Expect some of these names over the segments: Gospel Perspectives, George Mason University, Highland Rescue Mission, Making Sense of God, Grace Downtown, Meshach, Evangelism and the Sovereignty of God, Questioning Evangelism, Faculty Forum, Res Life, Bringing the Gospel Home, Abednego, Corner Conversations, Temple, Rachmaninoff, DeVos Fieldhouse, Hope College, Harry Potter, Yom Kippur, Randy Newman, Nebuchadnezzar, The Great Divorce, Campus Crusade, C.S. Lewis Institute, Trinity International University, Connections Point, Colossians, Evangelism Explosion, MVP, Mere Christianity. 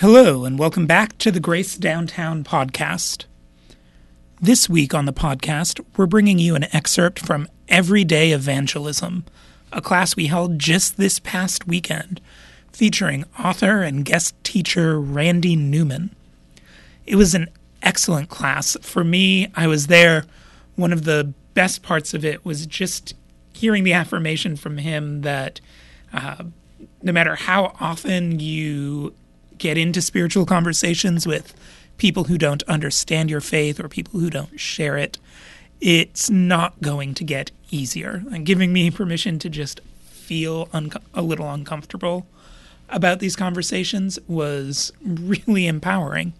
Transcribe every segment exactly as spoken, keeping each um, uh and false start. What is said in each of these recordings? Hello, and welcome back to the Grace Downtown podcast. This week on the podcast, we're bringing you an excerpt from Everyday Evangelism, a class we held just this past weekend, featuring author and guest teacher Randy Newman. It was an excellent class. For me, I was there. One of the best parts of it was just hearing the affirmation from him that uh, no matter how often you get into spiritual conversations with people who don't understand your faith or people who don't share it, it's not going to get easier. And giving me permission to just feel un- a little uncomfortable about these conversations was really empowering.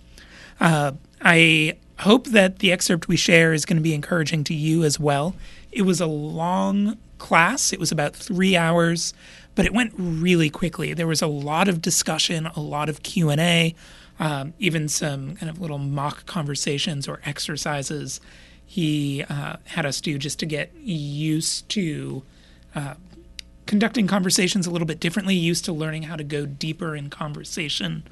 Uh, I hope that the excerpt we share is going to be encouraging to you as well. It was a long class. It was about three hours, but it went really quickly. There was a lot of discussion, a lot of Q and A, um, even some kind of little mock conversations or exercises he uh, had us do just to get used to uh, conducting conversations a little bit differently, used to learning how to go deeper in conversation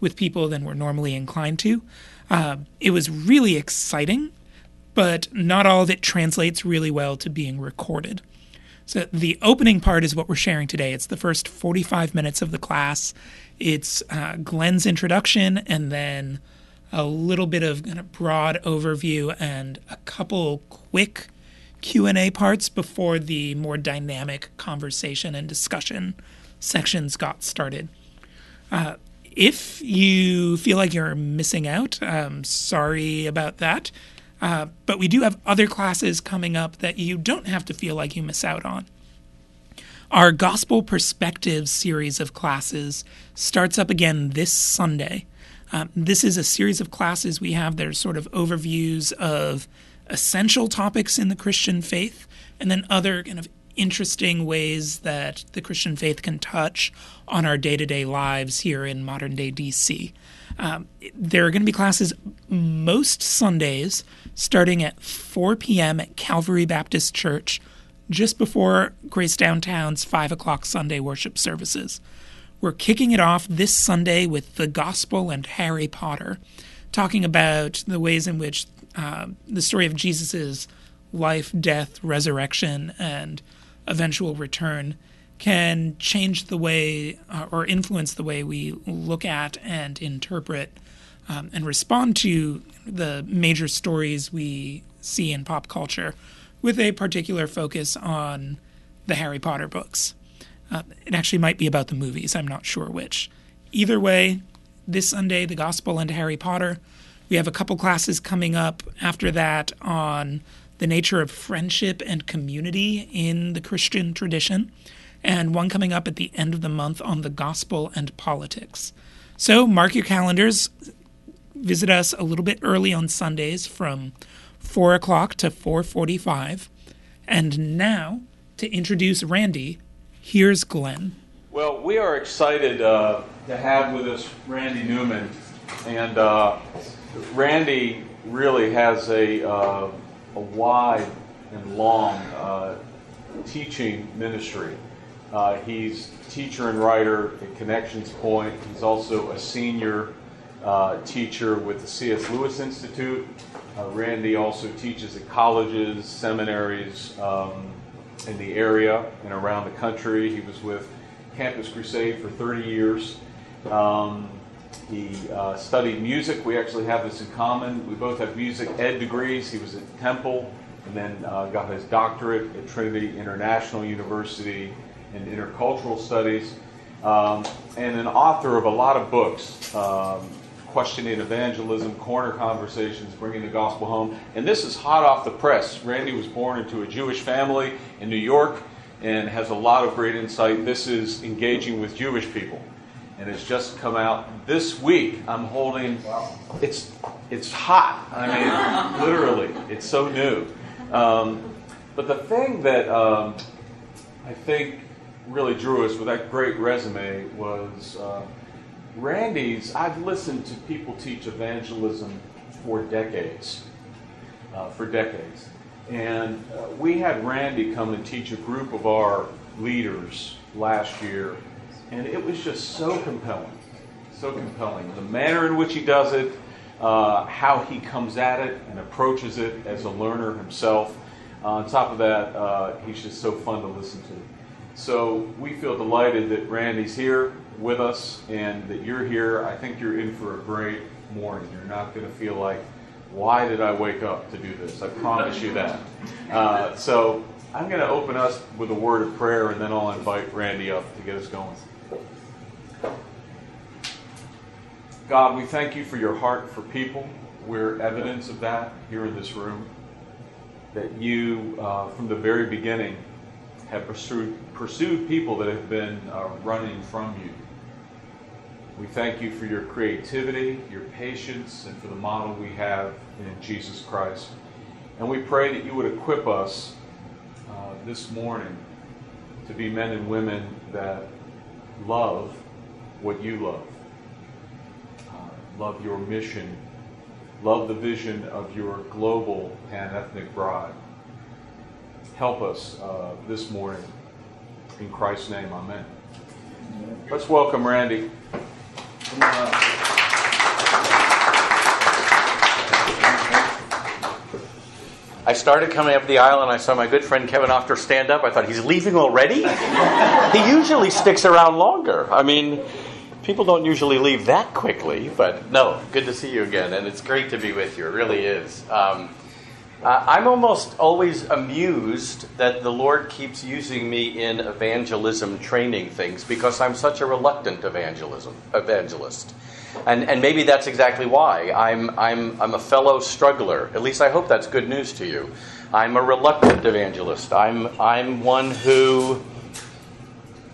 with people than we're normally inclined to. Uh, it was really exciting, but not all of it translates really well to being recorded. So the opening part is what we're sharing today. It's the first forty-five minutes of the class. It's uh, Glenn's introduction and then a little bit of kind of broad overview and a couple quick Q and A parts before the more dynamic conversation and discussion sections got started. Uh, if you feel like you're missing out, um, sorry about that. Uh, but we do have other classes coming up that you don't have to feel like you miss out on. Our Gospel Perspectives series of classes starts up again this Sunday. Um, this is a series of classes we have that are sort of overviews of essential topics in the Christian faith and then other kind of interesting ways that the Christian faith can touch on our day-to-day lives here in modern-day D C. Um, there are going to be classes most Sundays starting at four p.m. at Calvary Baptist Church just before Grace Downtown's five o'clock Sunday worship services. We're kicking it off this Sunday with the Gospel and Harry Potter, talking about the ways in which uh, the story of Jesus' life, death, resurrection, and eventual return can change the way uh, or influence the way we look at and interpret um, and respond to the major stories we see in pop culture, with a particular focus on the Harry Potter books. Uh, it actually might be about the movies. I'm not sure which. Either way, this Sunday, the Gospel and Harry Potter. We have a couple classes coming up after that on the nature of friendship and community in the Christian tradition, and one coming up at the end of the month on the gospel and politics. So mark your calendars. Visit us a little bit early on Sundays from four o'clock to four forty-five. And now, to introduce Randy, here's Glenn. Well, we are excited uh, to have with us Randy Newman. And uh, Randy really has a, uh, a wide and long uh, teaching ministry. Uh, he's teacher and writer at Connections Point. He's also a senior uh, teacher with the C S. Lewis Institute. Uh, Randy also teaches at colleges, seminaries um, in the area and around the country. He was with Campus Crusade for thirty years. Um, he uh, studied music. We actually have this in common. We both have music ed degrees. He was at Temple and then uh, got his doctorate at Trinity International University and intercultural studies, um, and an author of a lot of books, um, Questioning Evangelism, Corner Conversations, Bringing the Gospel Home. And this is hot off the press. Randy was born into a Jewish family in New York and has a lot of great insight. This is Engaging with Jewish People, and it's just come out this week. I'm holding, it's, it's hot. I mean, literally, it's so new. Um, but the thing that um, I think really drew us with that great resume was uh, Randy's. I've listened to people teach evangelism for decades, uh, for decades. And uh, we had Randy come and teach a group of our leaders last year, and it was just so compelling, so compelling. The manner in which he does it, uh, how he comes at it and approaches it as a learner himself. Uh, on top of that, uh, he's just so fun to listen to. So we feel delighted that Randy's here with us and that you're here. I think you're in for a great morning. You're not going to feel like, why did I wake up to do this? I promise you that. Uh, so I'm going to open us with a word of prayer, and then I'll invite Randy up to get us going. God, we thank you for your heart for people. We're evidence of that here in this room, that you, uh, from the very beginning, have pursued, pursued people that have been uh, running from you. We thank you for your creativity, your patience, and for the model we have in Jesus Christ. And we pray that you would equip us uh, this morning to be men and women that love what you love, uh, love your mission, love the vision of your global and ethnic bride. Help us uh, this morning. In Christ's name, amen. Let's welcome Randy. Come on up. I started coming up the aisle and I saw my good friend Kevin Ochter stand up. I thought, he's leaving already? He usually sticks around longer. I mean, people don't usually leave that quickly, but no, good to see you again, and it's great to be with you. It really is. Um, uh, I'm almost always amused that the Lord keeps using me in evangelism training things because I'm such a reluctant evangelism evangelist, and and maybe that's exactly why I'm I'm I'm a fellow struggler. At least I hope that's good news to you. I'm a reluctant evangelist. I'm I'm one who.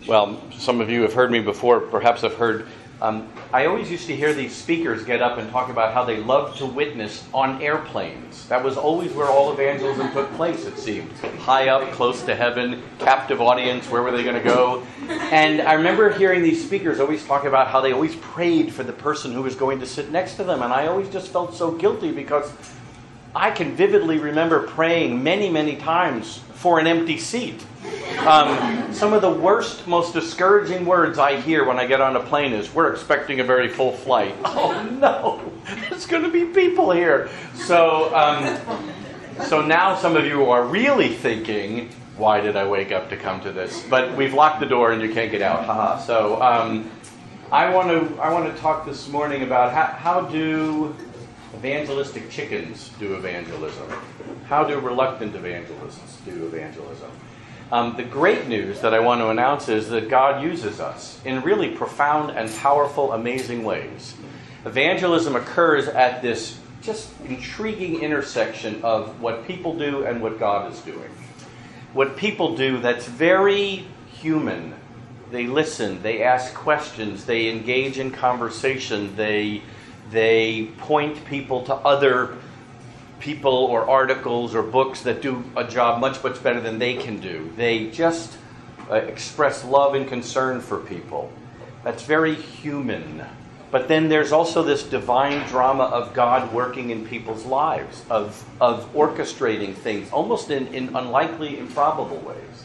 Well, some of you have heard me before, perhaps have heard, um, I always used to hear these speakers get up and talk about how they loved to witness on airplanes. That was always where all evangelism took place, it seemed. High up, close to heaven, captive audience, where were they going to go? And I remember hearing these speakers always talk about how they always prayed for the person who was going to sit next to them, and I always just felt so guilty because I can vividly remember praying many, many times for an empty seat. Um, some of the worst, most discouraging words I hear when I get on a plane is, we're expecting a very full flight. Oh, no, there's going to be people here. So um, so now some of you are really thinking, why did I wake up to come to this? But we've locked the door and you can't get out. Ha-ha. So um, I want to I want to talk this morning about how, how do evangelistic chickens do evangelism? How do reluctant evangelists do evangelism? Um, the great news that I want to announce is that God uses us in really profound and powerful, amazing ways. Evangelism occurs at this just intriguing intersection of what people do and what God is doing. What people do that's very human. They listen, they ask questions, they engage in conversation, they They point people to other people or articles or books that do a job much, much better than they can do. They just uh, express love and concern for people. That's very human. But then there's also this divine drama of God working in people's lives, of, of orchestrating things, almost in, in unlikely, improbable ways.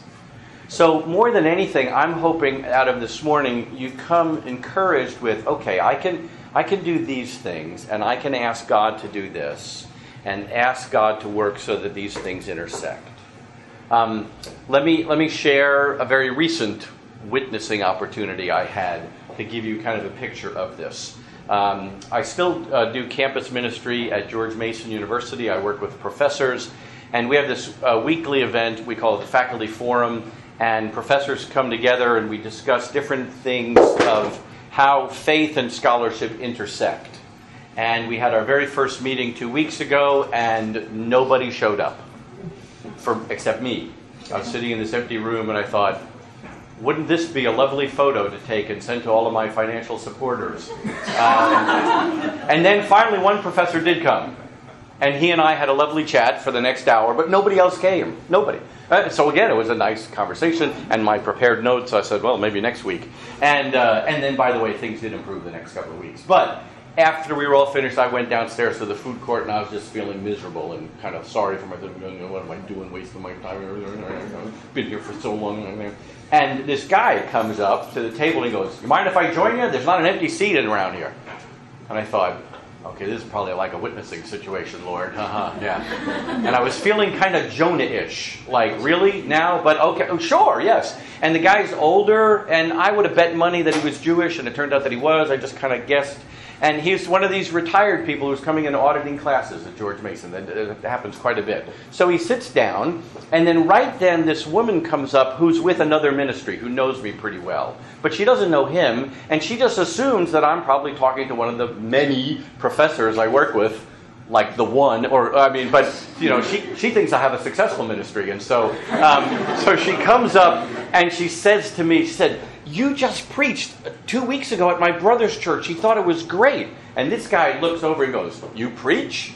So more than anything, I'm hoping out of this morning, you come encouraged with, okay, I can... I can do these things, and I can ask God to do this, and ask God to work so that these things intersect. Um, let me let me share a very recent witnessing opportunity I had to give you kind of a picture of this. Um, I still uh, do campus ministry at George Mason University. I work with professors, and we have this uh, weekly event. We call it the Faculty Forum, and professors come together, and we discuss different things of how faith and scholarship intersect. And we had our very first meeting two weeks ago, and nobody showed up, for, except me. I was sitting in this empty room, and I thought, wouldn't this be a lovely photo to take and send to all of my financial supporters? Um, and then finally one professor did come, and he and I had a lovely chat for the next hour, but nobody else came, nobody. Uh, so again, it was a nice conversation, and my prepared notes, I said, well, maybe next week. And uh, and then, by the way, things did improve the next couple of weeks. But after we were all finished, I went downstairs to the food court, and I was just feeling miserable and kind of sorry for myself. What am I doing, wasting my time? I've been here for so long. And this guy comes up to the table, and he goes, "You mind if I join you? There's not an empty seat around here." And I thought, okay, this is probably like a witnessing situation, Lord. Uh-huh, yeah. And I was feeling kind of Jonah-ish. Like, really? Now? But okay, oh, sure, yes. And the guy's older, and I would have bet money that he was Jewish, and it turned out that he was. I just kind of guessed. And he's one of these retired people who's coming in auditing classes at George Mason. That, that happens quite a bit. So he sits down, and then right then this woman comes up who's with another ministry who knows me pretty well. But she doesn't know him, and she just assumes that I'm probably talking to one of the many professors I work with, like the one, or I mean, but you know, she she thinks I have a successful ministry. And so, um, so she comes up, and she says to me, she said, "You just preached two weeks ago at my brother's church. He thought it was great." And this guy looks over and goes, "You preach?"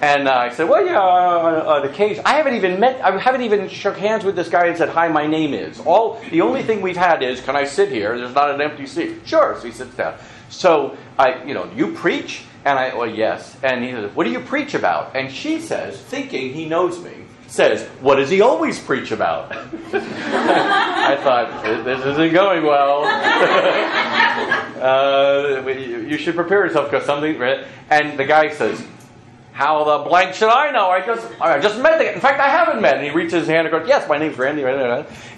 And uh, I said, "Well, yeah, on occasion." I haven't even met, I haven't even shook hands with this guy and said, "Hi, my name is." All the only thing we've had is, "Can I sit here? There's not an empty seat." Sure, so he sits down. So I, you know, "You preach?" And I, "Well, yes." And he says, "What do you preach about?" And she says, thinking he knows me, says, "What does he always preach about?" I thought, this isn't going well. uh, you should prepare yourself because something. And the guy says, "How the blank should I know? I just I just met the guy. In fact, I haven't met." And he reaches his hand and goes, "Yes, my name's Randy."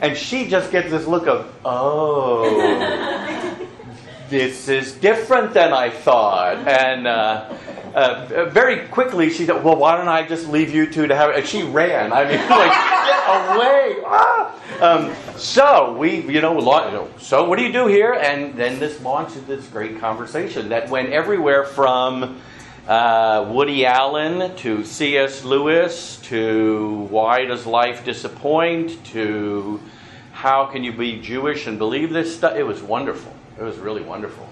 And she just gets this look of, oh, this is different than I thought. And uh, Uh, very quickly, she said, "Well, why don't I just leave you two to have it?" And she ran. I mean, like, get away. Ah! Um, so we, you know, launch, so what do you do here? And then this launches this great conversation that went everywhere from uh, Woody Allen to C S Lewis to why does life disappoint to how can you be Jewish and believe this stuff. It was wonderful. It was really wonderful.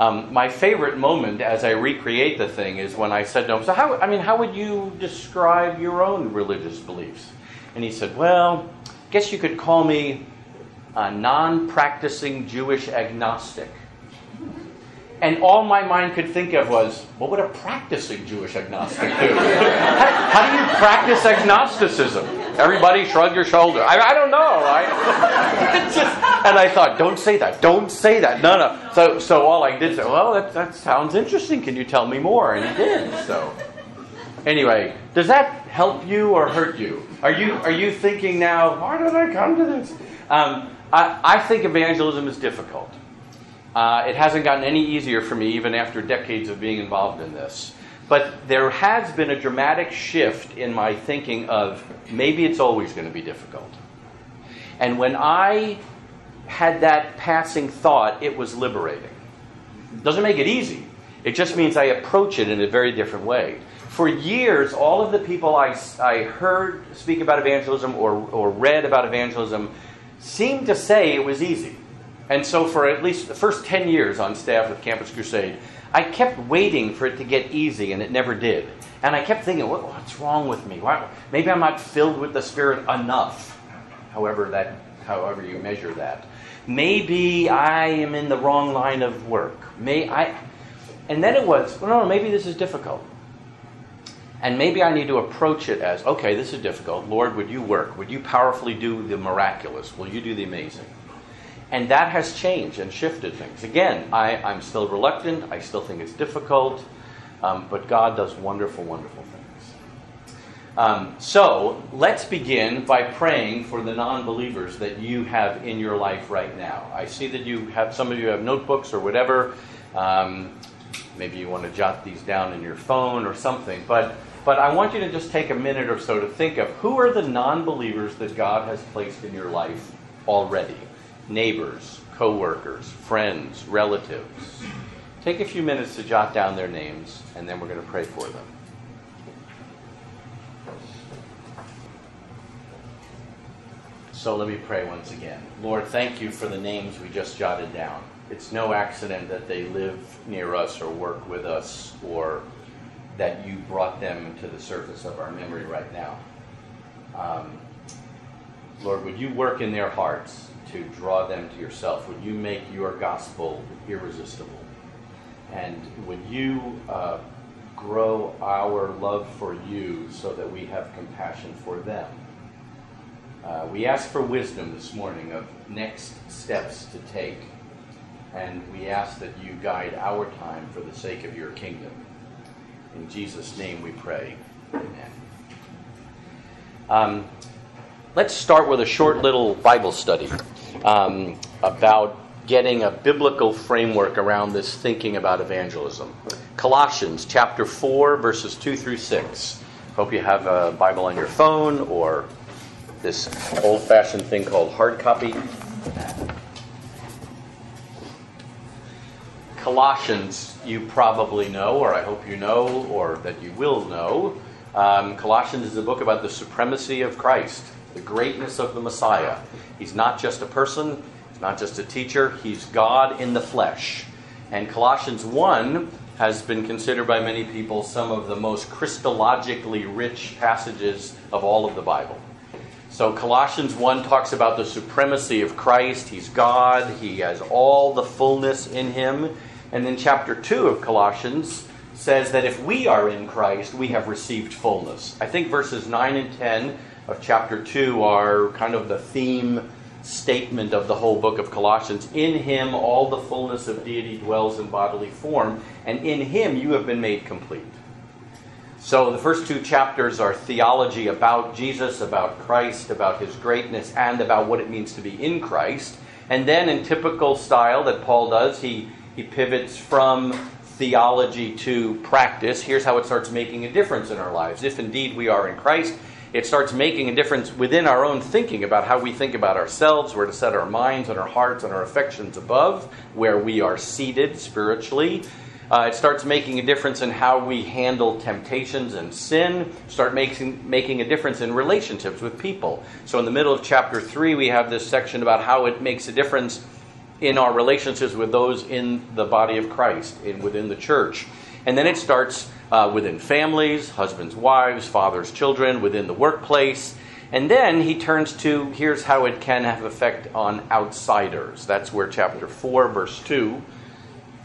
Um, my favorite moment as I recreate the thing is when I said to him, "So how, I mean, how would you describe your own religious beliefs?" And he said, "Well, I guess you could call me a non-practicing Jewish agnostic." And all my mind could think of was, what would a practicing Jewish agnostic do? how, how do you practice agnosticism? Everybody shrug your shoulder. I, I don't know, right? Just, and I thought, don't say that. Don't say that. No, no. So, so all I did say, well, that, that sounds interesting. Can you tell me more? And he did. So, anyway, does that help you or hurt you? Are you are you thinking now, why did I come to this? Um, I, I think evangelism is difficult. Uh, it hasn't gotten any easier for me even after decades of being involved in this. But there has been a dramatic shift in my thinking of maybe it's always going to be difficult. And when I had that passing thought, it was liberating. It doesn't make it easy. It just means I approach it in a very different way. For years, all of the people I, I heard speak about evangelism or, or read about evangelism seemed to say it was easy. And so for at least the first ten years on staff with Campus Crusade, I kept waiting for it to get easy, and it never did. And I kept thinking, what, what's wrong with me? Why, maybe I'm not filled with the Spirit enough, however that, however you measure that. Maybe I am in the wrong line of work. May I? And then it was, well, no, no, maybe this is difficult. And maybe I need to approach it as, okay, this is difficult. Lord, would you work? Would you powerfully do the miraculous? Will you do the amazing? And that has changed and shifted things. Again, I, I'm still reluctant. I still think it's difficult. Um, but God does wonderful, wonderful things. Um, so let's begin by praying for the non-believers that you have in your life right now. I see that you have, some of you have notebooks or whatever. Um, maybe you want to jot these down in your phone or something. But, but I want you to just take a minute or so to think of who are the non-believers that God has placed in your life already. Neighbors, co-workers, friends, relatives. Take a few minutes to jot down their names, and then we're going to pray for them. So let me pray once again. Lord, thank you for the names we just jotted down. It's no accident that they live near us or work with us, or that you brought them to the surface of our memory right now. Um, Lord, would you work in their hearts to draw them to yourself? Would you make your gospel irresistible? And would you uh, grow our love for you so that we have compassion for them? Uh, we asked for wisdom this morning of next steps to take, and we ask that you guide our time for the sake of your kingdom. In Jesus' name we pray, amen. Um, let's start with a short little Bible study um, about getting a biblical framework around this thinking about evangelism. Colossians chapter four, verses two through six. Hope you have a Bible on your phone or this old-fashioned thing called hard copy. Colossians, you probably know, or I hope you know, or that you will know. Um, Colossians is a book about the supremacy of Christ, the greatness of the Messiah. He's not just a person, he's not just a teacher, he's God in the flesh. And Colossians one has been considered by many people some of the most Christologically rich passages of all of the Bible. So Colossians one talks about the supremacy of Christ. He's God. He has all the fullness in him. And then chapter two of Colossians says that if we are in Christ, we have received fullness. I think verses nine and ten of chapter two are kind of the theme statement of the whole book of Colossians. In him all the fullness of deity dwells in bodily form, and in him you have been made complete. So the first two chapters are theology about Jesus, about Christ, about his greatness, and about what it means to be in Christ. And then in typical style that Paul does, he, he pivots from theology to practice. Here's how it starts making a difference in our lives. If indeed we are in Christ, it starts making a difference within our own thinking about how we think about ourselves, where to set our minds and our hearts and our affections above, where we are seated spiritually. Uh, it starts making a difference in how we handle temptations and sin, start making making a difference in relationships with people. So in the middle of chapter three, we have this section about how it makes a difference in our relationships with those in the body of Christ, in, within the church. And then it starts uh, within families, husbands, wives, fathers, children, within the workplace. And then he turns to, here's how it can have effect on outsiders. That's where chapter four, verse two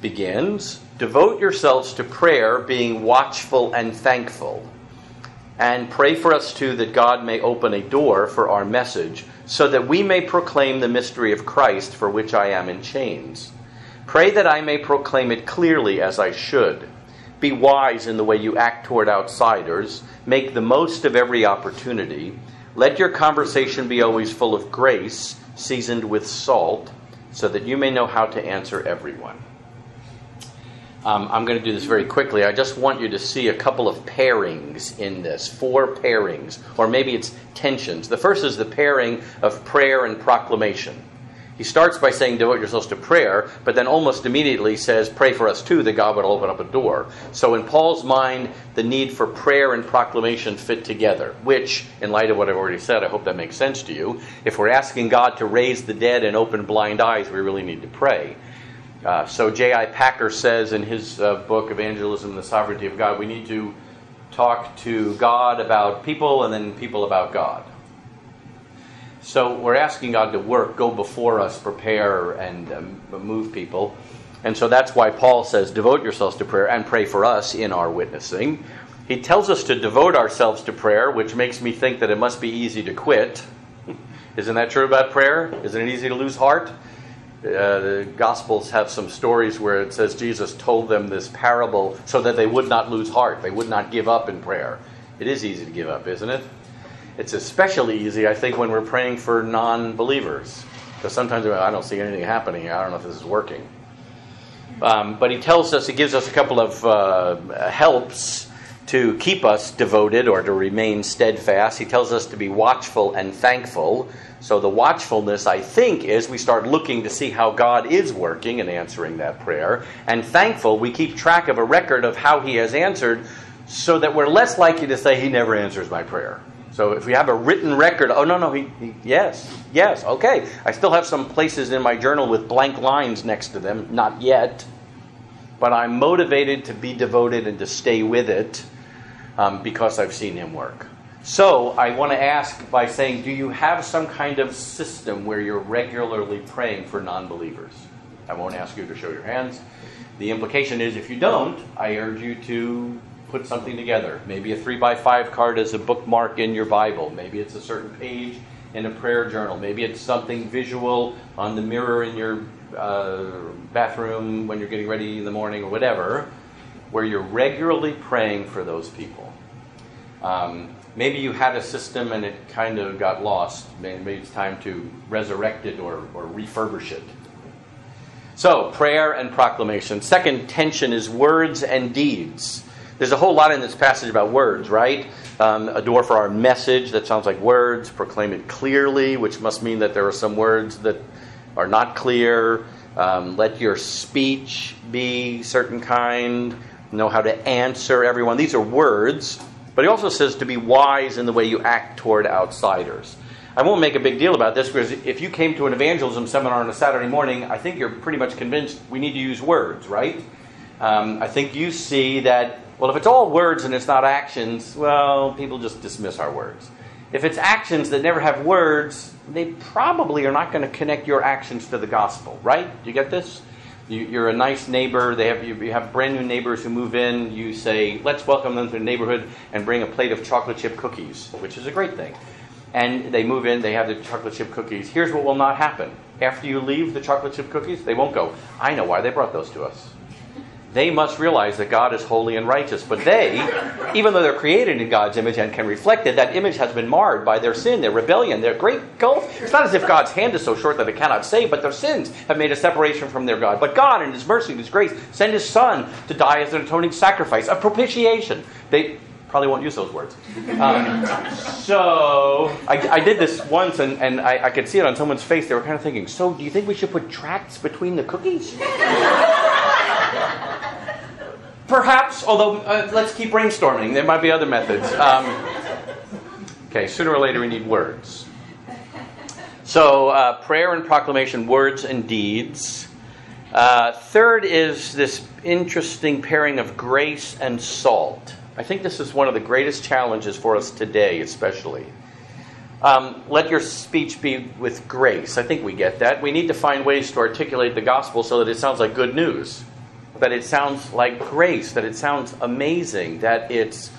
begins. Devote yourselves to prayer, being watchful and thankful. And pray for us, too, that God may open a door for our message, so that we may proclaim the mystery of Christ, for which I am in chains. Pray that I may proclaim it clearly as I should. Be wise in the way you act toward outsiders. Make the most of every opportunity. Let your conversation be always full of grace, seasoned with salt, so that you may know how to answer everyone. Um, I'm going to do this very quickly. I just want you to see a couple of pairings in this, four pairings, or maybe it's tensions. The first is the pairing of prayer and proclamation. He starts by saying, devote yourselves to prayer, but then almost immediately says, pray for us too, that God would open up a door. So in Paul's mind, the need for prayer and proclamation fit together, which, in light of what I've already said, I hope that makes sense to you. If we're asking God to raise the dead and open blind eyes, we really need to pray. Uh, so J I Packer says in his uh, book, Evangelism and the Sovereignty of God, we need to talk to God about people and then people about God. So we're asking God to work, go before us, prepare, and um, move people. And so that's why Paul says, devote yourselves to prayer and pray for us in our witnessing. He tells us to devote ourselves to prayer, which makes me think that it must be easy to quit. Isn't that true about prayer? Isn't it easy to lose heart? Uh, the Gospels have some stories where it says Jesus told them this parable so that they would not lose heart. They would not give up in prayer. It is easy to give up, isn't it? It's especially easy, I think, when we're praying for non-believers. Because sometimes we're like, I don't see anything happening. I don't know if this is working. Um, but he tells us, he gives us a couple of uh, helps to keep us devoted or to remain steadfast. He tells us to be watchful and thankful. So the watchfulness, I think, is we start looking to see how God is working and answering that prayer. And thankful, we keep track of a record of how he has answered so that we're less likely to say he never answers my prayer. So if we have a written record, oh, no, no, he, he yes, yes, okay. I still have some places in my journal with blank lines next to them, not yet. But I'm motivated to be devoted and to stay with it um, because I've seen him work. So I want to ask by saying, do you have some kind of system where you're regularly praying for non-believers? I won't ask you to show your hands, The implication is, if you don't, I urge you to put something together. Maybe a three by five card as a bookmark in your Bible. Maybe it's a certain page in a prayer journal. Maybe it's something visual on the mirror in your uh, bathroom when you're getting ready in the morning or whatever, where you're regularly praying for those people. Um, maybe you had a system and it kind of got lost. Maybe it's time to resurrect it or, or refurbish it. So, prayer and proclamation. Second tension is words and deeds. There's a whole lot in this passage about words, right? Um, adore for our message, that sounds like words. Proclaim it clearly, which must mean that there are some words that are not clear. Um, let your speech be certain kind. Know how to answer everyone. These are words. But he also says to be wise in the way you act toward outsiders. I won't make a big deal about this, because if you came to an evangelism seminar on a Saturday morning, I think you're pretty much convinced we need to use words, right? Um, I think you see that, well, if it's all words and it's not actions, well, people just dismiss our words. If it's actions that never have words, they probably are not going to connect your actions to the gospel, right? Do you get this? You, you're a nice neighbor. They have, you have brand new neighbors who move in. You say, let's welcome them to the neighborhood and bring a plate of chocolate chip cookies, which is a great thing. And they move in. They have the chocolate chip cookies. Here's what will not happen. After you leave the chocolate chip cookies, they won't go, I know why they brought those to us. They must realize that God is holy and righteous. But they, even though they're created in God's image and can reflect it, that image has been marred by their sin, their rebellion, their great gulf. It's not as if God's hand is so short that it cannot save, but their sins have made a separation from their God. But God, in His mercy and His grace, sent His Son to die as an atoning sacrifice, a propitiation. They probably won't use those words. Um, so I, I did this once, and, and I, I could see it on someone's face. They were kind of thinking, so do you think we should put tracts between the cookies? Perhaps, although uh, let's keep brainstorming. There might be other methods. Um, okay, sooner or later we need words. So uh, prayer and proclamation, words and deeds. Uh, third is this interesting pairing of grace and salt. I think this is one of the greatest challenges for us today, especially. Um, let your speech be with grace. I think we get that. We need to find ways to articulate the gospel so that it sounds like good news, that it sounds like grace, that it sounds amazing, that it's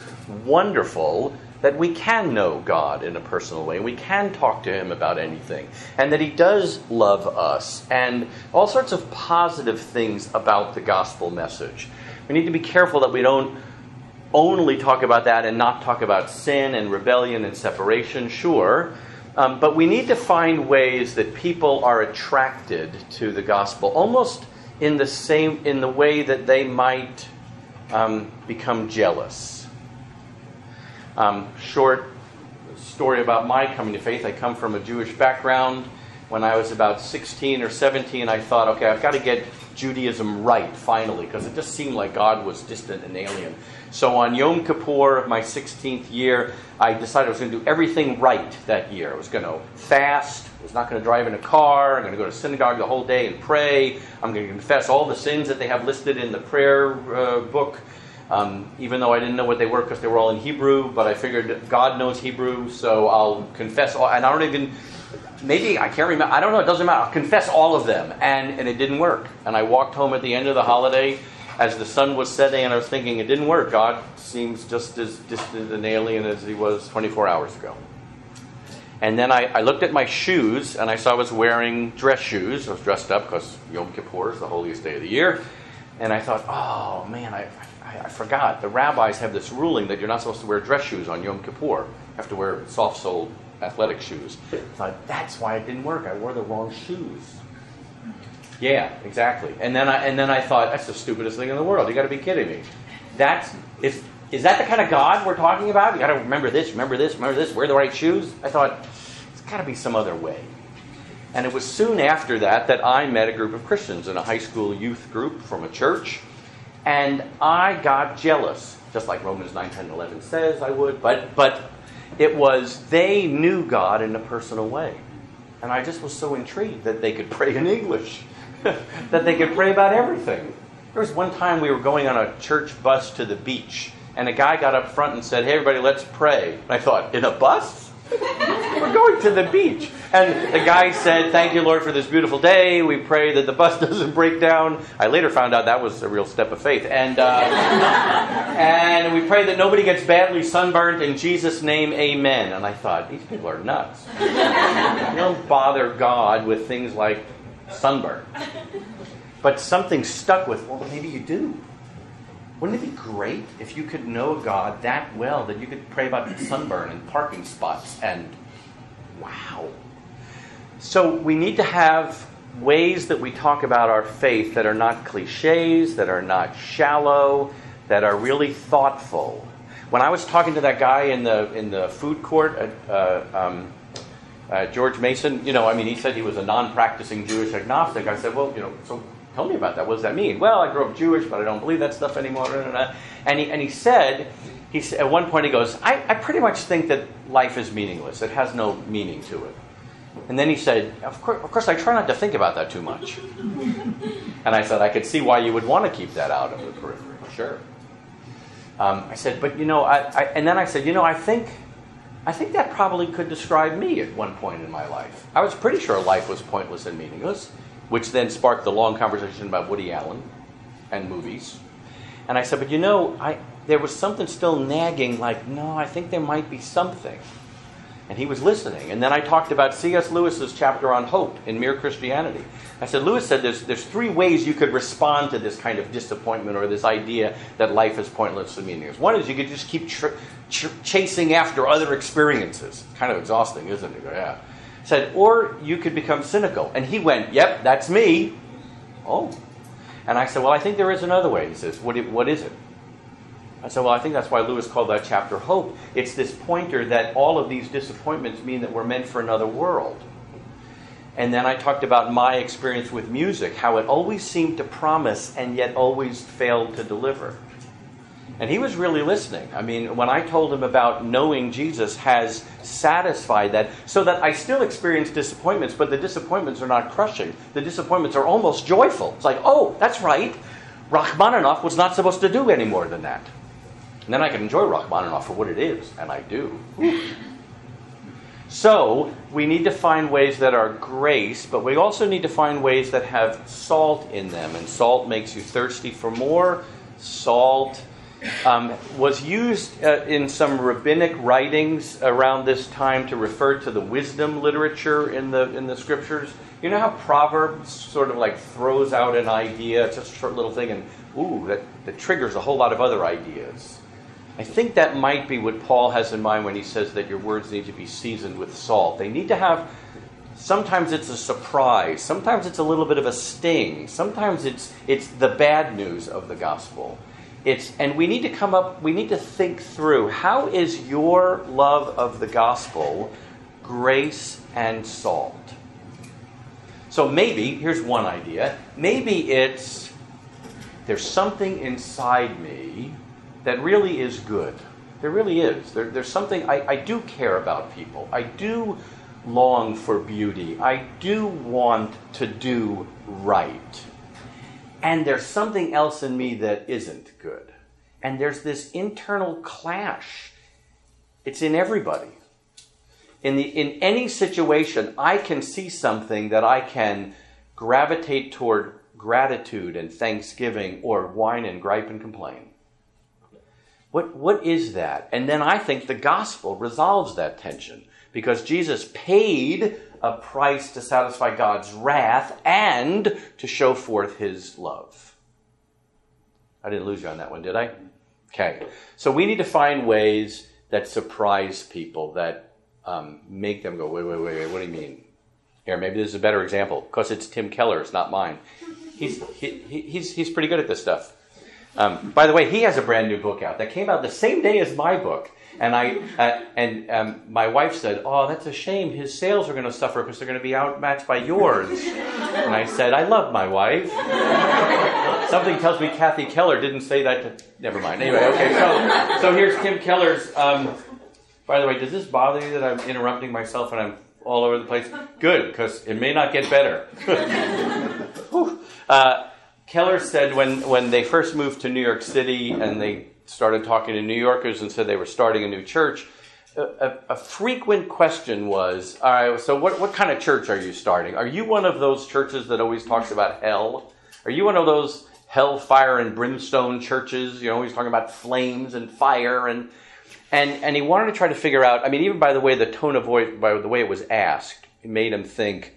wonderful, that we can know God in a personal way, and we can talk to Him about anything, and that He does love us, and all sorts of positive things about the gospel message. We need to be careful that we don't only talk about that and not talk about sin and rebellion and separation, sure, um, but we need to find ways that people are attracted to the gospel, almost in the same, in the way that they might um, become jealous. Um, short story about my coming to faith. I come from a Jewish background. When I was about sixteen or seventeen, I thought, okay, I've got to get Judaism right, finally, because it just seemed like God was distant and alien. So on Yom Kippur of my sixteenth year, I decided I was going to do everything right that year. I was going to fast. I was not going to drive in a car. I'm going to go to synagogue the whole day and pray. I'm going to confess all the sins that they have listed in the prayer uh, book, um, even though I didn't know what they were because they were all in Hebrew. But I figured God knows Hebrew, so I'll confess all. And I don't even... Maybe, I can't remember, I don't know, it doesn't matter. I'll confess all of them. And, and it didn't work. And I walked home at the end of the holiday as the sun was setting, and I was thinking, it didn't work. God seems just as distant and alien as He was twenty-four hours ago. And then I, I looked at my shoes, and I saw I was wearing dress shoes. I was dressed up because Yom Kippur is the holiest day of the year. And I thought, oh man, I, I, I forgot. The rabbis have this ruling that you're not supposed to wear dress shoes on Yom Kippur. You have to wear soft-soled athletic shoes. I thought, that's why it didn't work. I wore the wrong shoes. Yeah, exactly. And then I and then I thought, that's the stupidest thing in the world. You got to be kidding me. That's is is that the kind of God we're talking about? You got to remember this, remember this, remember this. Wear the right shoes. I thought, there's got to be some other way. And it was soon after that that I met a group of Christians in a high school youth group from a church, and I got jealous, just like Romans nine, ten, eleven says I would. But but. It was, they knew God in a personal way. And I just was so intrigued that they could pray in English, that they could pray about everything. There was one time we were going on a church bus to the beach, and a guy got up front and said, hey, everybody, let's pray. And I thought, in a bus? We're going to the beach. And the guy said, thank you, Lord, for this beautiful day. We pray that the bus doesn't break down. I later found out that was a real step of faith. And uh, and we pray that nobody gets badly sunburned. In Jesus' name, amen. And I thought, these people are nuts. They don't bother God with things like sunburn. But something stuck with, well, maybe you do. Wouldn't it be great if you could know God that well that you could pray about sunburn and parking spots and wow. So we need to have ways that we talk about our faith that are not cliches, that are not shallow, that are really thoughtful. When I was talking to that guy in the in the food court at uh, um, uh, George Mason, you know, I mean, he said he was a non-practicing Jewish agnostic. I said, well, you know, so tell me about that. What does that mean? Well, I grew up Jewish, but I don't believe that stuff anymore. And he, and he said, he, at one point he goes, I, I pretty much think that life is meaningless. It has no meaning to it. And then he said, of course, of course I try not to think about that too much. And I said, I could see why you would want to keep that out of the periphery. Sure. Um, I said, but you know, I, I, and then I said, you know, I think, I think that probably could describe me at one point in my life. I was pretty sure life was pointless and meaningless, which then sparked the long conversation about Woody Allen and movies. And I said, but you know, I there was something still nagging, like, no, I think there might be something. And he was listening. And then I talked about C S Lewis's chapter on hope in Mere Christianity. I said, Lewis said there's, there's three ways you could respond to this kind of disappointment or this idea that life is pointless and meaningless. One is you could just keep tr- tr- chasing after other experiences. Kind of exhausting, isn't it? Yeah. Said, or you could become cynical. And he went, yep, that's me. Oh. And I said, well, I think there is another way. He says, what, what is it? I said, well, I think that's why Lewis called that chapter Hope. It's this pointer that all of these disappointments mean that we're meant for another world. And then I talked about my experience with music, how it always seemed to promise and yet always failed to deliver. And he was really listening. I mean, when I told him about knowing Jesus has satisfied that, so that I still experience disappointments, but the disappointments are not crushing. The disappointments are almost joyful. It's like, oh, that's right. Rachmaninoff was not supposed to do any more than that. And then I can enjoy Rachmaninoff for what it is, and I do. So we need to find ways that are grace, but we also need to find ways that have salt in them. And salt makes you thirsty for more. Salt Um, was used uh, in some rabbinic writings around this time to refer to the wisdom literature in the in the scriptures. You know how Proverbs sort of like throws out an idea, it's just a short little thing, and ooh, that, that triggers a whole lot of other ideas. I think that might be what Paul has in mind when he says that your words need to be seasoned with salt. They need to have, sometimes it's a surprise, sometimes it's a little bit of a sting, sometimes it's it's the bad news of the gospel. It's, and we need to come up, we need to think through, how is your love of the gospel grace and salt? So maybe, here's one idea, maybe it's, there's something inside me that really is good. There really is. There, there's something, I, I do care about people. I do long for beauty. I do want to do right. And there's something else in me that isn't good. And there's this internal clash. It's in everybody. In the in any situation, I can see something that I can gravitate toward gratitude and thanksgiving or whine and gripe and complain. What what is that? And then I think the gospel resolves that tension because Jesus paid a price to satisfy God's wrath and to show forth his love. I didn't lose you on that one, did I? Okay. So we need to find ways that surprise people, that um, make them go, wait, wait, wait, wait, what do you mean? Here, maybe this is a better example, because it's Tim Keller, it's not mine. He's he, he, he's he's pretty good at this stuff. Um, by the way, he has a brand new book out that came out the same day as my book. And I uh, and um, my wife said, oh, that's a shame. His sales are going to suffer because they're going to be outmatched by yours. And I said, I love my wife. Something tells me Kathy Keller didn't say that to... Never mind. Anyway, okay, so so here's Tim Keller's... Um, by the way, does this bother you that I'm interrupting myself and I'm all over the place? Good, because it may not get better. uh, Keller said when, when they first moved to New York City and they started talking to New Yorkers and said they were starting a new church. a, a frequent question was, all right, so what, what kind of church are you starting? Are you one of those churches that always talks about hell? Are you one of those hellfire and brimstone churches? You know, he's talking about flames and fire. And, and, and he wanted to try to figure out, I mean, even by the way, the tone of voice, by the way it was asked, it made him think,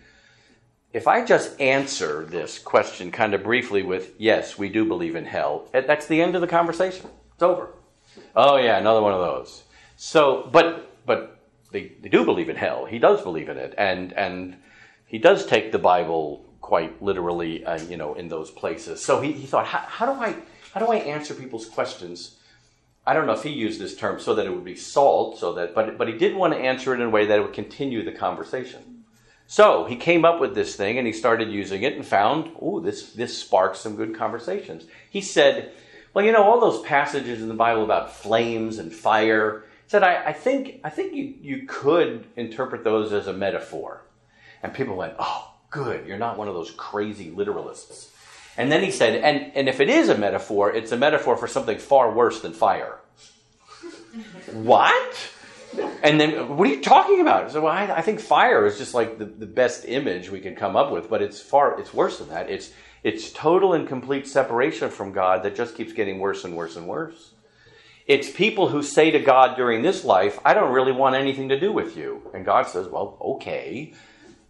if I just answer this question kind of briefly with, yes, we do believe in hell, that's the end of the conversation. It's over. Oh, yeah, another one of those. So, but but they, they do believe in hell. He does believe in it. And and he does take the Bible quite literally, uh, you know, in those places. So he, he thought, how, how do I how do I answer people's questions? I don't know if he used this term so that it would be salt, so that, but but he did want to answer it in a way that it would continue the conversation. So he came up with this thing and he started using it and found, oh, this, this sparks some good conversations. He said, well, you know, all those passages in the Bible about flames and fire, he said, I, I think I think you, you could interpret those as a metaphor. And people went, oh, good, you're not one of those crazy literalists. And then he said, and, and if it is a metaphor, it's a metaphor for something far worse than fire. What? And then, what are you talking about? So I, I think fire is just like the, the best image we could come up with, but it's far, it's worse than that. It's it's total and complete separation from God that just keeps getting worse and worse and worse. It's people who say to God during this life, I don't really want anything to do with you. And God says, well, okay.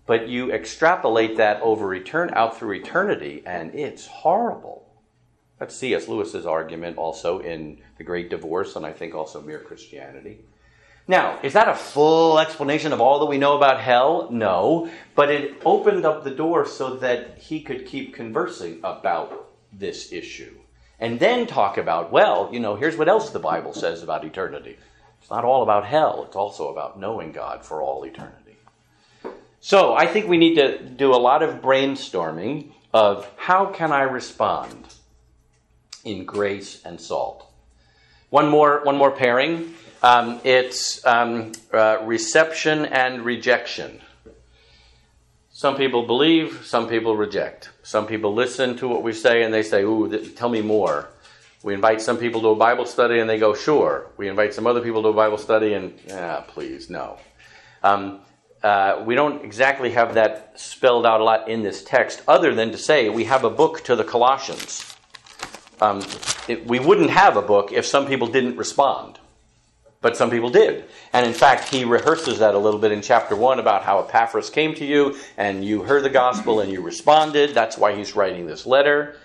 But you extrapolate that over etern- out through eternity, and it's horrible. That's C S. Lewis's argument also in The Great Divorce, and I think also Mere Christianity. Now, is that a full explanation of all that we know about hell? No, but it opened up the door so that he could keep conversing about this issue and then talk about, well, you know, here's what else the Bible says about eternity. It's not all about hell. It's also about knowing God for all eternity. So I think we need to do a lot of brainstorming of how can I respond in grace and salt. One more, one more pairing. Um, it's um, uh, reception and rejection. Some people believe, some people reject. Some people listen to what we say and they say, ooh, th- tell me more. We invite some people to a Bible study and they go, sure. We invite some other people to a Bible study and, yeah, please, no. Um, uh, we don't exactly have that spelled out a lot in this text, other than to say we have a book to the Colossians. Um, it, we wouldn't have a book if some people didn't respond. But some people did. And in fact, he rehearses that a little bit in chapter one about how Epaphras came to you and you heard the gospel and you responded. That's why he's writing this letter.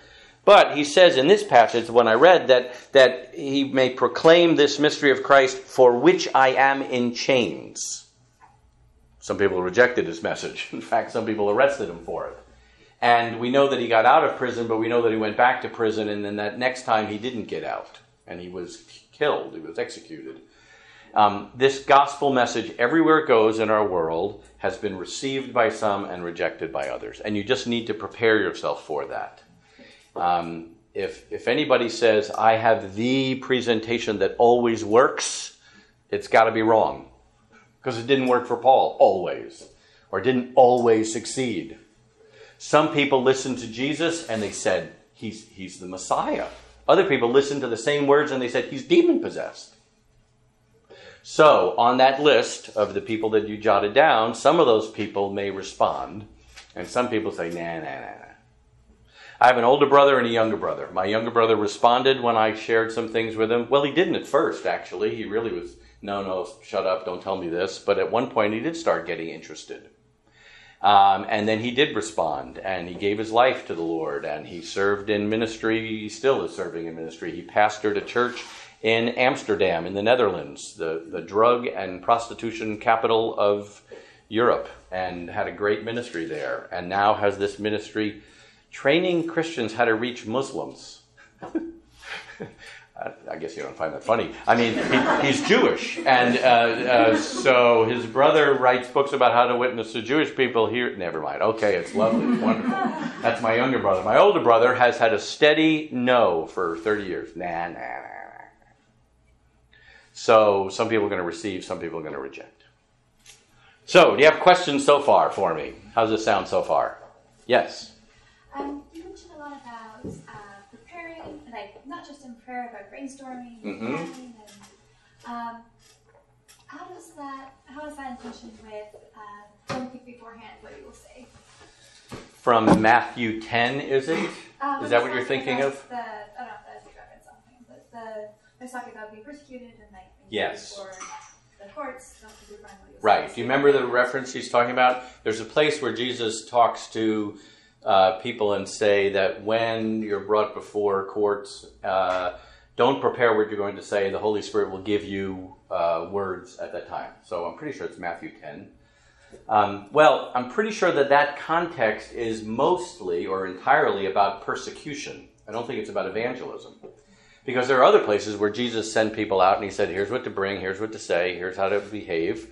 But he says in this passage, when I read that, that he may proclaim this mystery of Christ for which I am in chains. Some people rejected his message. In fact, some people arrested him for it. And we know that he got out of prison, but we know that he went back to prison. And then that next time he didn't get out and he was killed. He was executed. Um, this gospel message, everywhere it goes in our world, has been received by some and rejected by others. And you just need to prepare yourself for that. Um, if if anybody says, I have the presentation that always works, it's got to be wrong. Because it didn't work for Paul, always. Or it didn't always succeed. Some people listened to Jesus and they said, he's, he's the Messiah. Other people listened to the same words and they said, he's demon-possessed. So, on that list of the people that you jotted down, some of those people may respond, and some people say, nah, nah, nah, nah. I have an older brother and a younger brother. My younger brother responded when I shared some things with him. Well, he didn't at first, actually. He really was, no, no, shut up, don't tell me this. But at one point, he did start getting interested. Um, and then he did respond, and he gave his life to the Lord, and he served in ministry. He still is serving in ministry. He pastored a church in Amsterdam, in the Netherlands, the, the drug and prostitution capital of Europe, and had a great ministry there, and now has this ministry training Christians how to reach Muslims. I guess you don't find that funny. I mean, he, he's Jewish, and uh, uh, so his brother writes books about how to witness to Jewish people here. Never mind. Okay, it's lovely, it's wonderful. That's my younger brother. My older brother has had a steady no for thirty years. Nah, nah, nah. So some people are going to receive, some people are going to reject. So do you have questions so far for me? How does it sound so far? Yes? Um, you mentioned a lot about uh, preparing, like not just in prayer, but brainstorming, mm-hmm. and planning. Um, How does that, how does that intention with, uh, don't think beforehand what you will say? From Matthew ten, is it? Um, is that what you're thinking of? The, I don't know if that's the reference on things, but the, I was talking about being persecuted and like, yes. Before the courts, don't think beforehand what you will say. Right. Do you remember the reference he's talking about? There's a place where Jesus talks to uh, people and say that when you're brought before courts, uh, don't prepare what you're going to say. The Holy Spirit will give you uh, words at that time. So I'm pretty sure it's Matthew ten. Um, well, I'm pretty sure that that context is mostly or entirely about persecution. I don't think it's about evangelism. Because there are other places where Jesus sent people out and he said, here's what to bring, here's what to say, here's how to behave.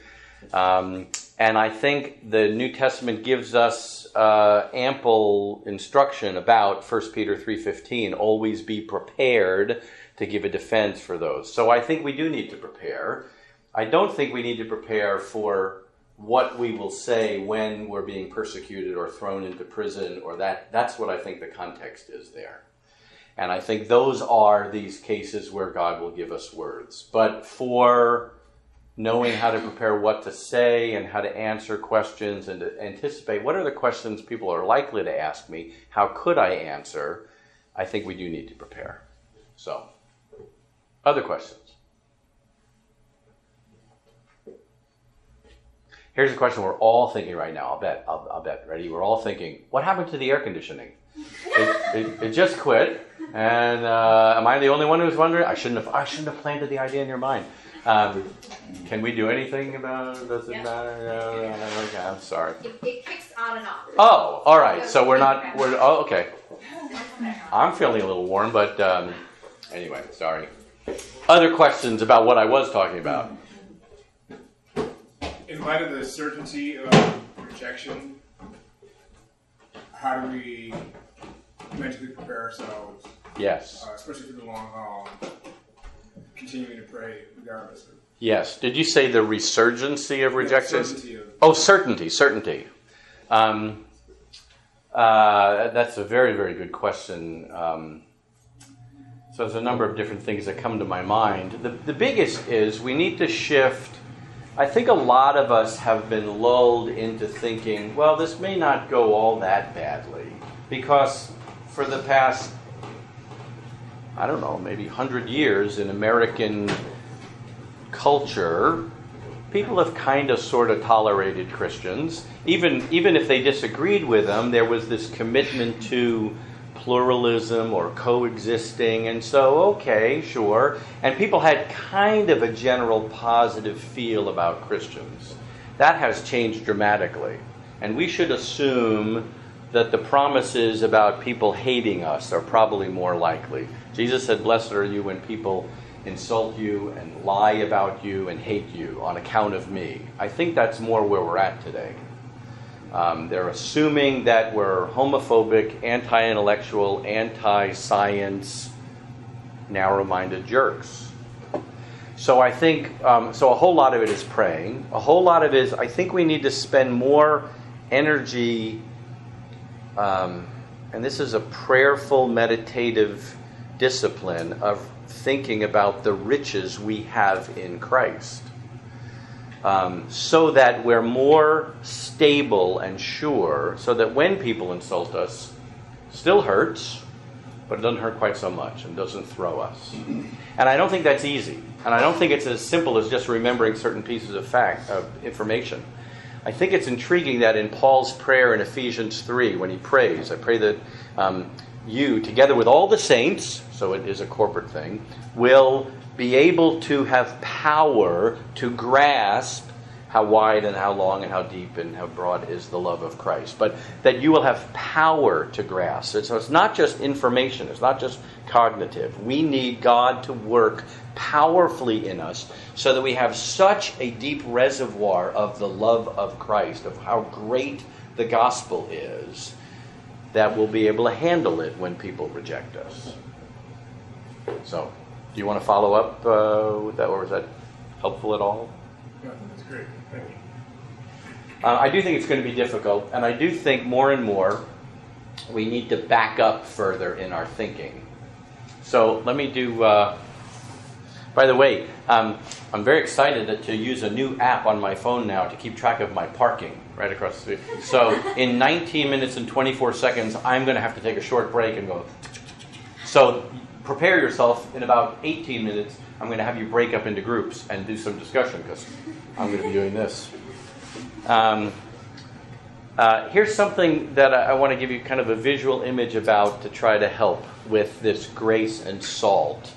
Um, and I think the New Testament gives us uh, ample instruction about First Peter three fifteen, always be prepared to give a defense for those. So I think we do need to prepare. I don't think we need to prepare for what we will say when we're being persecuted or thrown into prison or that. That's what I think the context is there. And I think those are these cases where God will give us words. But for knowing how to prepare what to say and how to answer questions and to anticipate what are the questions people are likely to ask me, how could I answer, I think we do need to prepare. So, other questions? Here's a question we're all thinking right now, I'll bet, I'll, I'll bet, ready? We're all thinking, what happened to the air conditioning? It, it, it just quit, and uh, am I the only one who's wondering? I shouldn't have, I shouldn't have planted the idea in your mind. Um, can we do anything about it? Does it matter? No, no, okay, I'm sorry. It, it kicks on and off. Oh, all right, so we're not, we're, oh, okay. I'm feeling a little warm, but um, anyway, sorry. Other questions about what I was talking about? In light of the certainty of rejection, how do we mentally prepare ourselves? Yes. Uh, especially for the long haul, continuing to pray regardless of. Yes. Did you say the resurgency of rejection? Yeah, of- oh, certainty, certainty. Um, uh, that's a very, very good question. Um, so there's a number of different things that come to my mind. The, the biggest is we need to shift. I think a lot of us have been lulled into thinking, well, this may not go all that badly, because for the past, I don't know, maybe one hundred years in American culture, people have kind of sort of tolerated Christians. Even, even if they disagreed with them, there was this commitment to pluralism or coexisting, and so, okay, sure. And people had kind of a general positive feel about Christians. That has changed dramatically. And we should assume that the promises about people hating us are probably more likely. Jesus said, blessed are you when people insult you and lie about you and hate you on account of me. I think that's more where we're at today. Um, they're assuming that we're homophobic, anti-intellectual, anti-science, narrow-minded jerks. So I think, um, so a whole lot of it is praying. A whole lot of it is, I think we need to spend more energy, um, and this is a prayerful, meditative discipline of thinking about the riches we have in Christ. Um, so that we're more stable and sure, so that when people insult us, still hurts, but it doesn't hurt quite so much and doesn't throw us. And I don't think that's easy. And I don't think it's as simple as just remembering certain pieces of fact, of information. I think it's intriguing that in Paul's prayer in Ephesians three, when he prays, I pray that um, you, together with all the saints, so it is a corporate thing, will be able to have power to grasp how wide and how long and how deep and how broad is the love of Christ, but that you will have power to grasp. And so it's not just information, it's not just cognitive. We need God to work powerfully in us so that we have such a deep reservoir of the love of Christ, of how great the gospel is, that we'll be able to handle it when people reject us. So, do you want to follow up uh, with that, or was that helpful at all? Yeah, that's great. Thank you. Uh, I do think it's going to be difficult, and I do think more and more we need to back up further in our thinking. So let me do, uh, By the way, um, I'm very excited to use a new app on my phone now to keep track of my parking right across the street. So in nineteen minutes and twenty-four seconds, I'm going to have to take a short break and go. So prepare yourself. In about eighteen minutes, I'm going to have you break up into groups and do some discussion because I'm going to be doing this. Um, uh, here's something that I, I want to give you kind of a visual image about to try to help with this grace and salt.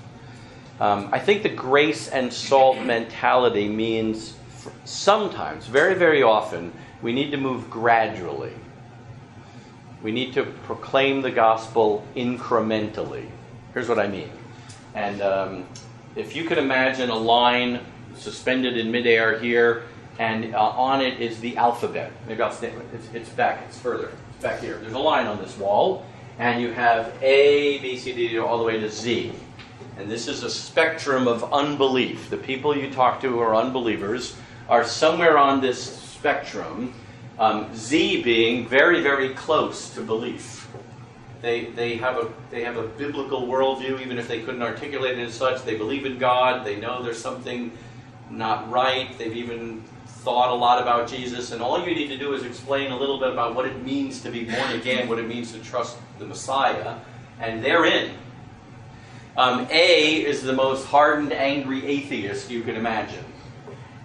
Um, I think the grace and salt mentality means sometimes, very, very often, we need to move gradually. We need to proclaim the gospel incrementally. Here's what I mean. And um, if you could imagine a line suspended in midair here, and uh, on it is the alphabet. Maybe I'll stand with it. It's, it's back. It's further. It's back here. There's a line on this wall, and you have A, B, C, D, all the way to Z. And this is a spectrum of unbelief. The people you talk to who are unbelievers are somewhere on this spectrum, um, Z being very, very close to belief. They, they, have a, they have a biblical worldview, even if they couldn't articulate it as such. They believe in God. They know there's something not right. They've even thought a lot about Jesus. And all you need to do is explain a little bit about what it means to be born again, what it means to trust the Messiah. And they're in. Um, A is the most hardened, angry atheist you can imagine.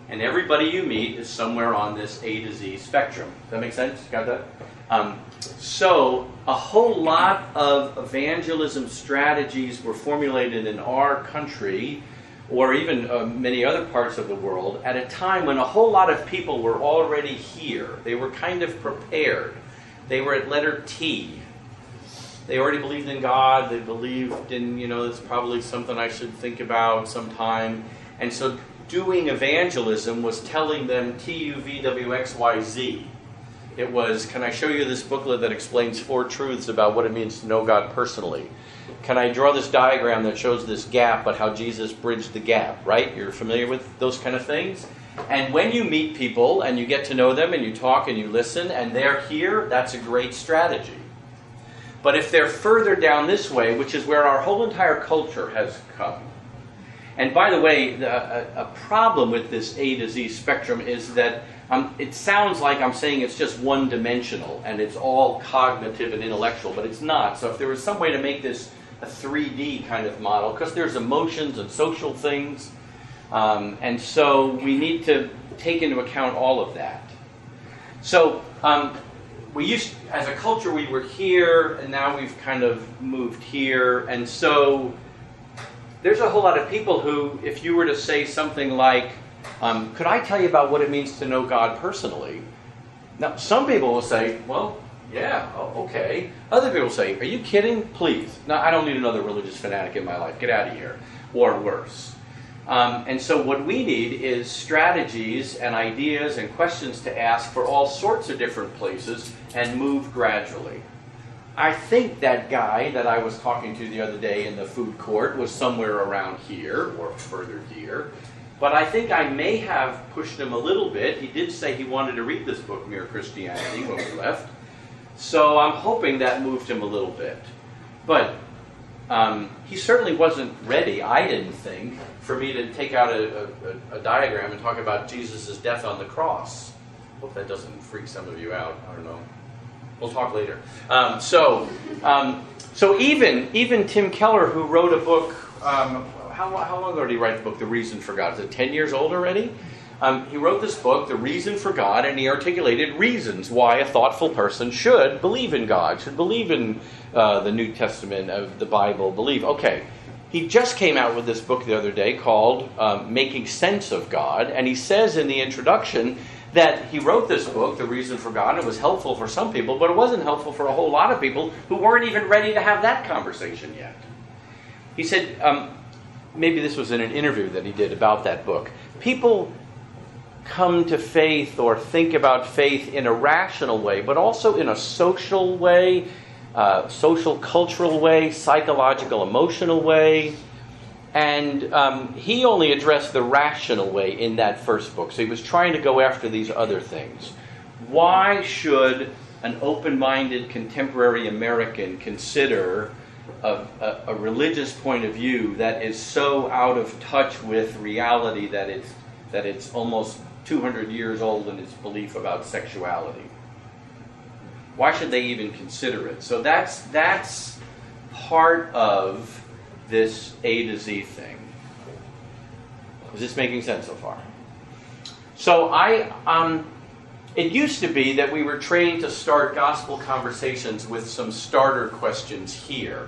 And everybody you meet is somewhere on this A to Z spectrum. Does that make sense? Got that? Um, so, a whole lot of evangelism strategies were formulated in our country, or even uh, many other parts of the world, at a time when a whole lot of people were already here. They were kind of prepared. They were at letter T. They already believed in God. They believed in, you know, that's probably something I should think about sometime. And so doing evangelism was telling them T U V W X Y Z. It was, can I show you this booklet that explains four truths about what it means to know God personally? Can I draw this diagram that shows this gap, but how Jesus bridged the gap, right? You're familiar with those kind of things? And when you meet people and you get to know them and you talk and you listen and they're here, that's a great strategy. But if they're further down this way, which is where our whole entire culture has come. And by the way, the, a, a problem with this A to Z spectrum is that um, it sounds like I'm saying it's just one-dimensional and it's all cognitive and intellectual, but it's not. So if there was some way to make this a three D kind of model, because there's emotions and social things, um, and so we need to take into account all of that. So... Um, We used, as a culture, we were here, and now we've kind of moved here. And so there's a whole lot of people who, if you were to say something like, um, could I tell you about what it means to know God personally? Now, some people will say, well, yeah, oh, okay. Other people will say, are you kidding? Please. No, I don't need another religious fanatic in my life. Get out of here. Or worse. Um, and so what we need is strategies and ideas and questions to ask for all sorts of different places and move gradually. I think that guy that I was talking to the other day in the food court was somewhere around here or further here, but I think I may have pushed him a little bit. He did say he wanted to read this book, Mere Christianity, when we left, so I'm hoping that moved him a little bit. But um, he certainly wasn't ready, I didn't think, for me to take out a, a, a diagram and talk about Jesus' death on the cross. I hope that doesn't freak some of you out. I don't know. We'll talk later. Um, so um, so even even Tim Keller, who wrote a book, um, how, how long ago did he write the book, The Reason for God? Is it ten years old already? Um, he wrote this book, The Reason for God, and he articulated reasons why a thoughtful person should believe in God, should believe in uh, the New Testament of the Bible, believe, okay. He just came out with this book the other day called um, Making Sense of God, and he says in the introduction that he wrote this book, The Reason for God, and it was helpful for some people, but it wasn't helpful for a whole lot of people who weren't even ready to have that conversation yet. He said, um, maybe this was in an interview that he did about that book, people come to faith or think about faith in a rational way, but also in a social way, Uh, social, cultural way, psychological, emotional way. And um, he only addressed the rational way in that first book. So he was trying to go after these other things. Why should an open-minded contemporary American consider a, a, a religious point of view that is so out of touch with reality that it's, that it's almost two hundred years old in its belief about sexuality. Why should they even consider it? So that's, that's part of this A to Z thing. Is this making sense so far? So I, um, it used to be that we were trained to start gospel conversations with some starter questions here.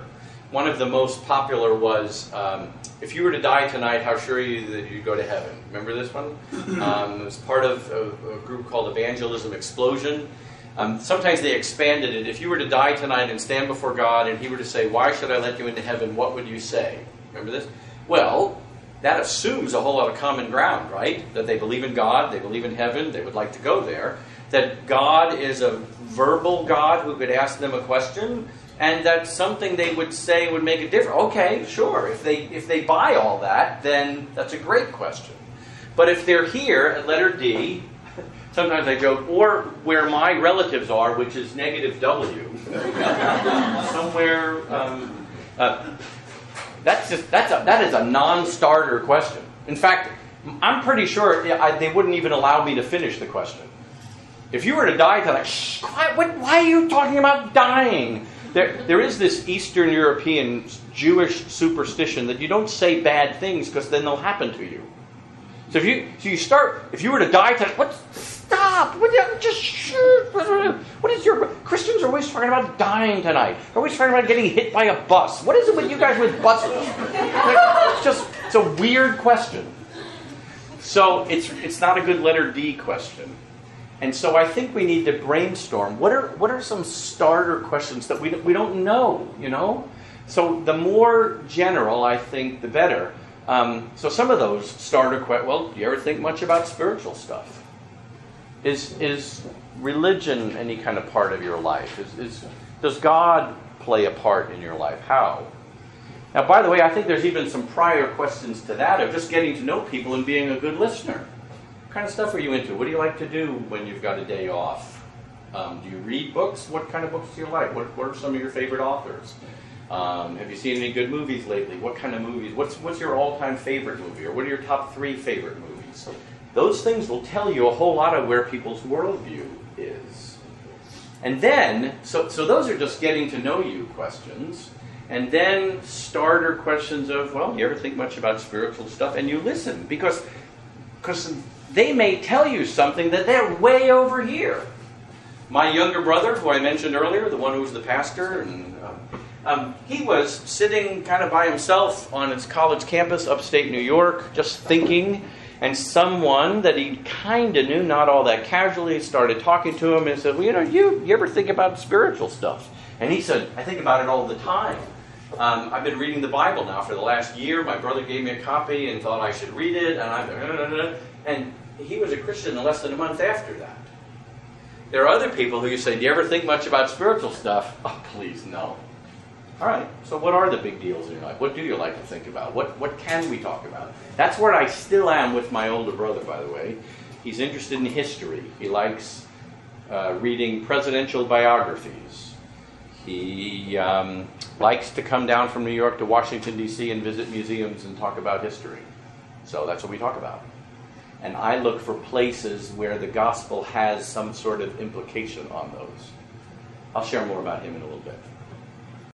One of the most popular was, um, if you were to die tonight, how sure are you that you'd go to heaven? Remember this one? Um, it was part of a, a group called Evangelism Explosion. Um, sometimes they expanded it. If you were to die tonight and stand before God and he were to say, why should I let you into heaven, what would you say? Remember this? Well, that assumes a whole lot of common ground, right? That they believe in God, they believe in heaven, they would like to go there. That God is a verbal God who could ask them a question, and that something they would say would make a difference. Okay, sure, if they, if they buy all that, then that's a great question. But if they're here at letter D, sometimes I joke, or where my relatives are, which is negative W, somewhere. Um, uh, that's just that's a, that is a non-starter question. In fact, I'm pretty sure I, they wouldn't even allow me to finish the question. If you were to die tonight, shh, why, why are you talking about dying? There, there is this Eastern European Jewish superstition that you don't say bad things because then they'll happen to you. So if you so you start if you were to die tonight, what? Stop! What, just shoot! What is your Christians are always talking about dying tonight? Are always talking about getting hit by a bus? What is it with you guys with buses? Like, it's just it's a weird question. So it's it's not a good letter D question, and so I think we need to brainstorm. What are what are some starter questions that we we don't know? You know, so the more general, I think, the better. Um, so some of those starter questions, well, do you ever think much about spiritual stuff? Is is religion any kind of part of your life? Is, is does God play a part in your life? How? Now, by the way, I think there's even some prior questions to that of just getting to know people and being a good listener. What kind of stuff are you into? What do you like to do when you've got a day off? Um, do you read books? What kind of books do you like? What, what are some of your favorite authors? Um, have you seen any good movies lately? What kind of movies? What's what's your all-time favorite movie? Or what are your top three favorite movies? Those things will tell you a whole lot of where people's worldview is. And then, so, so those are just getting to know you questions. And then starter questions of, well, do you ever think much about spiritual stuff? And you listen, because, because they may tell you something that they're way over here. My younger brother, who I mentioned earlier, the one who was the pastor, and... Uh, Um, he was sitting kind of by himself on his college campus, upstate New York, just thinking, and someone that he kind of knew, not all that casually, started talking to him and said, well, you know, you, you ever think about spiritual stuff? And he said, I think about it all the time. Um, I've been reading the Bible now for the last year. My brother gave me a copy and thought I should read it, and I'm, and he was a Christian in less than a month after that. There are other people who you say, do you ever think much about spiritual stuff? Oh, please, no. All right, so what are the big deals in your life? What do you like to think about? What what can we talk about? That's where I still am with my older brother, by the way. He's interested in history. He likes uh, reading presidential biographies. He um, likes to come down from New York to Washington, D C and visit museums and talk about history. So that's what we talk about. And I look for places where the gospel has some sort of implication on those. I'll share more about him in a little bit.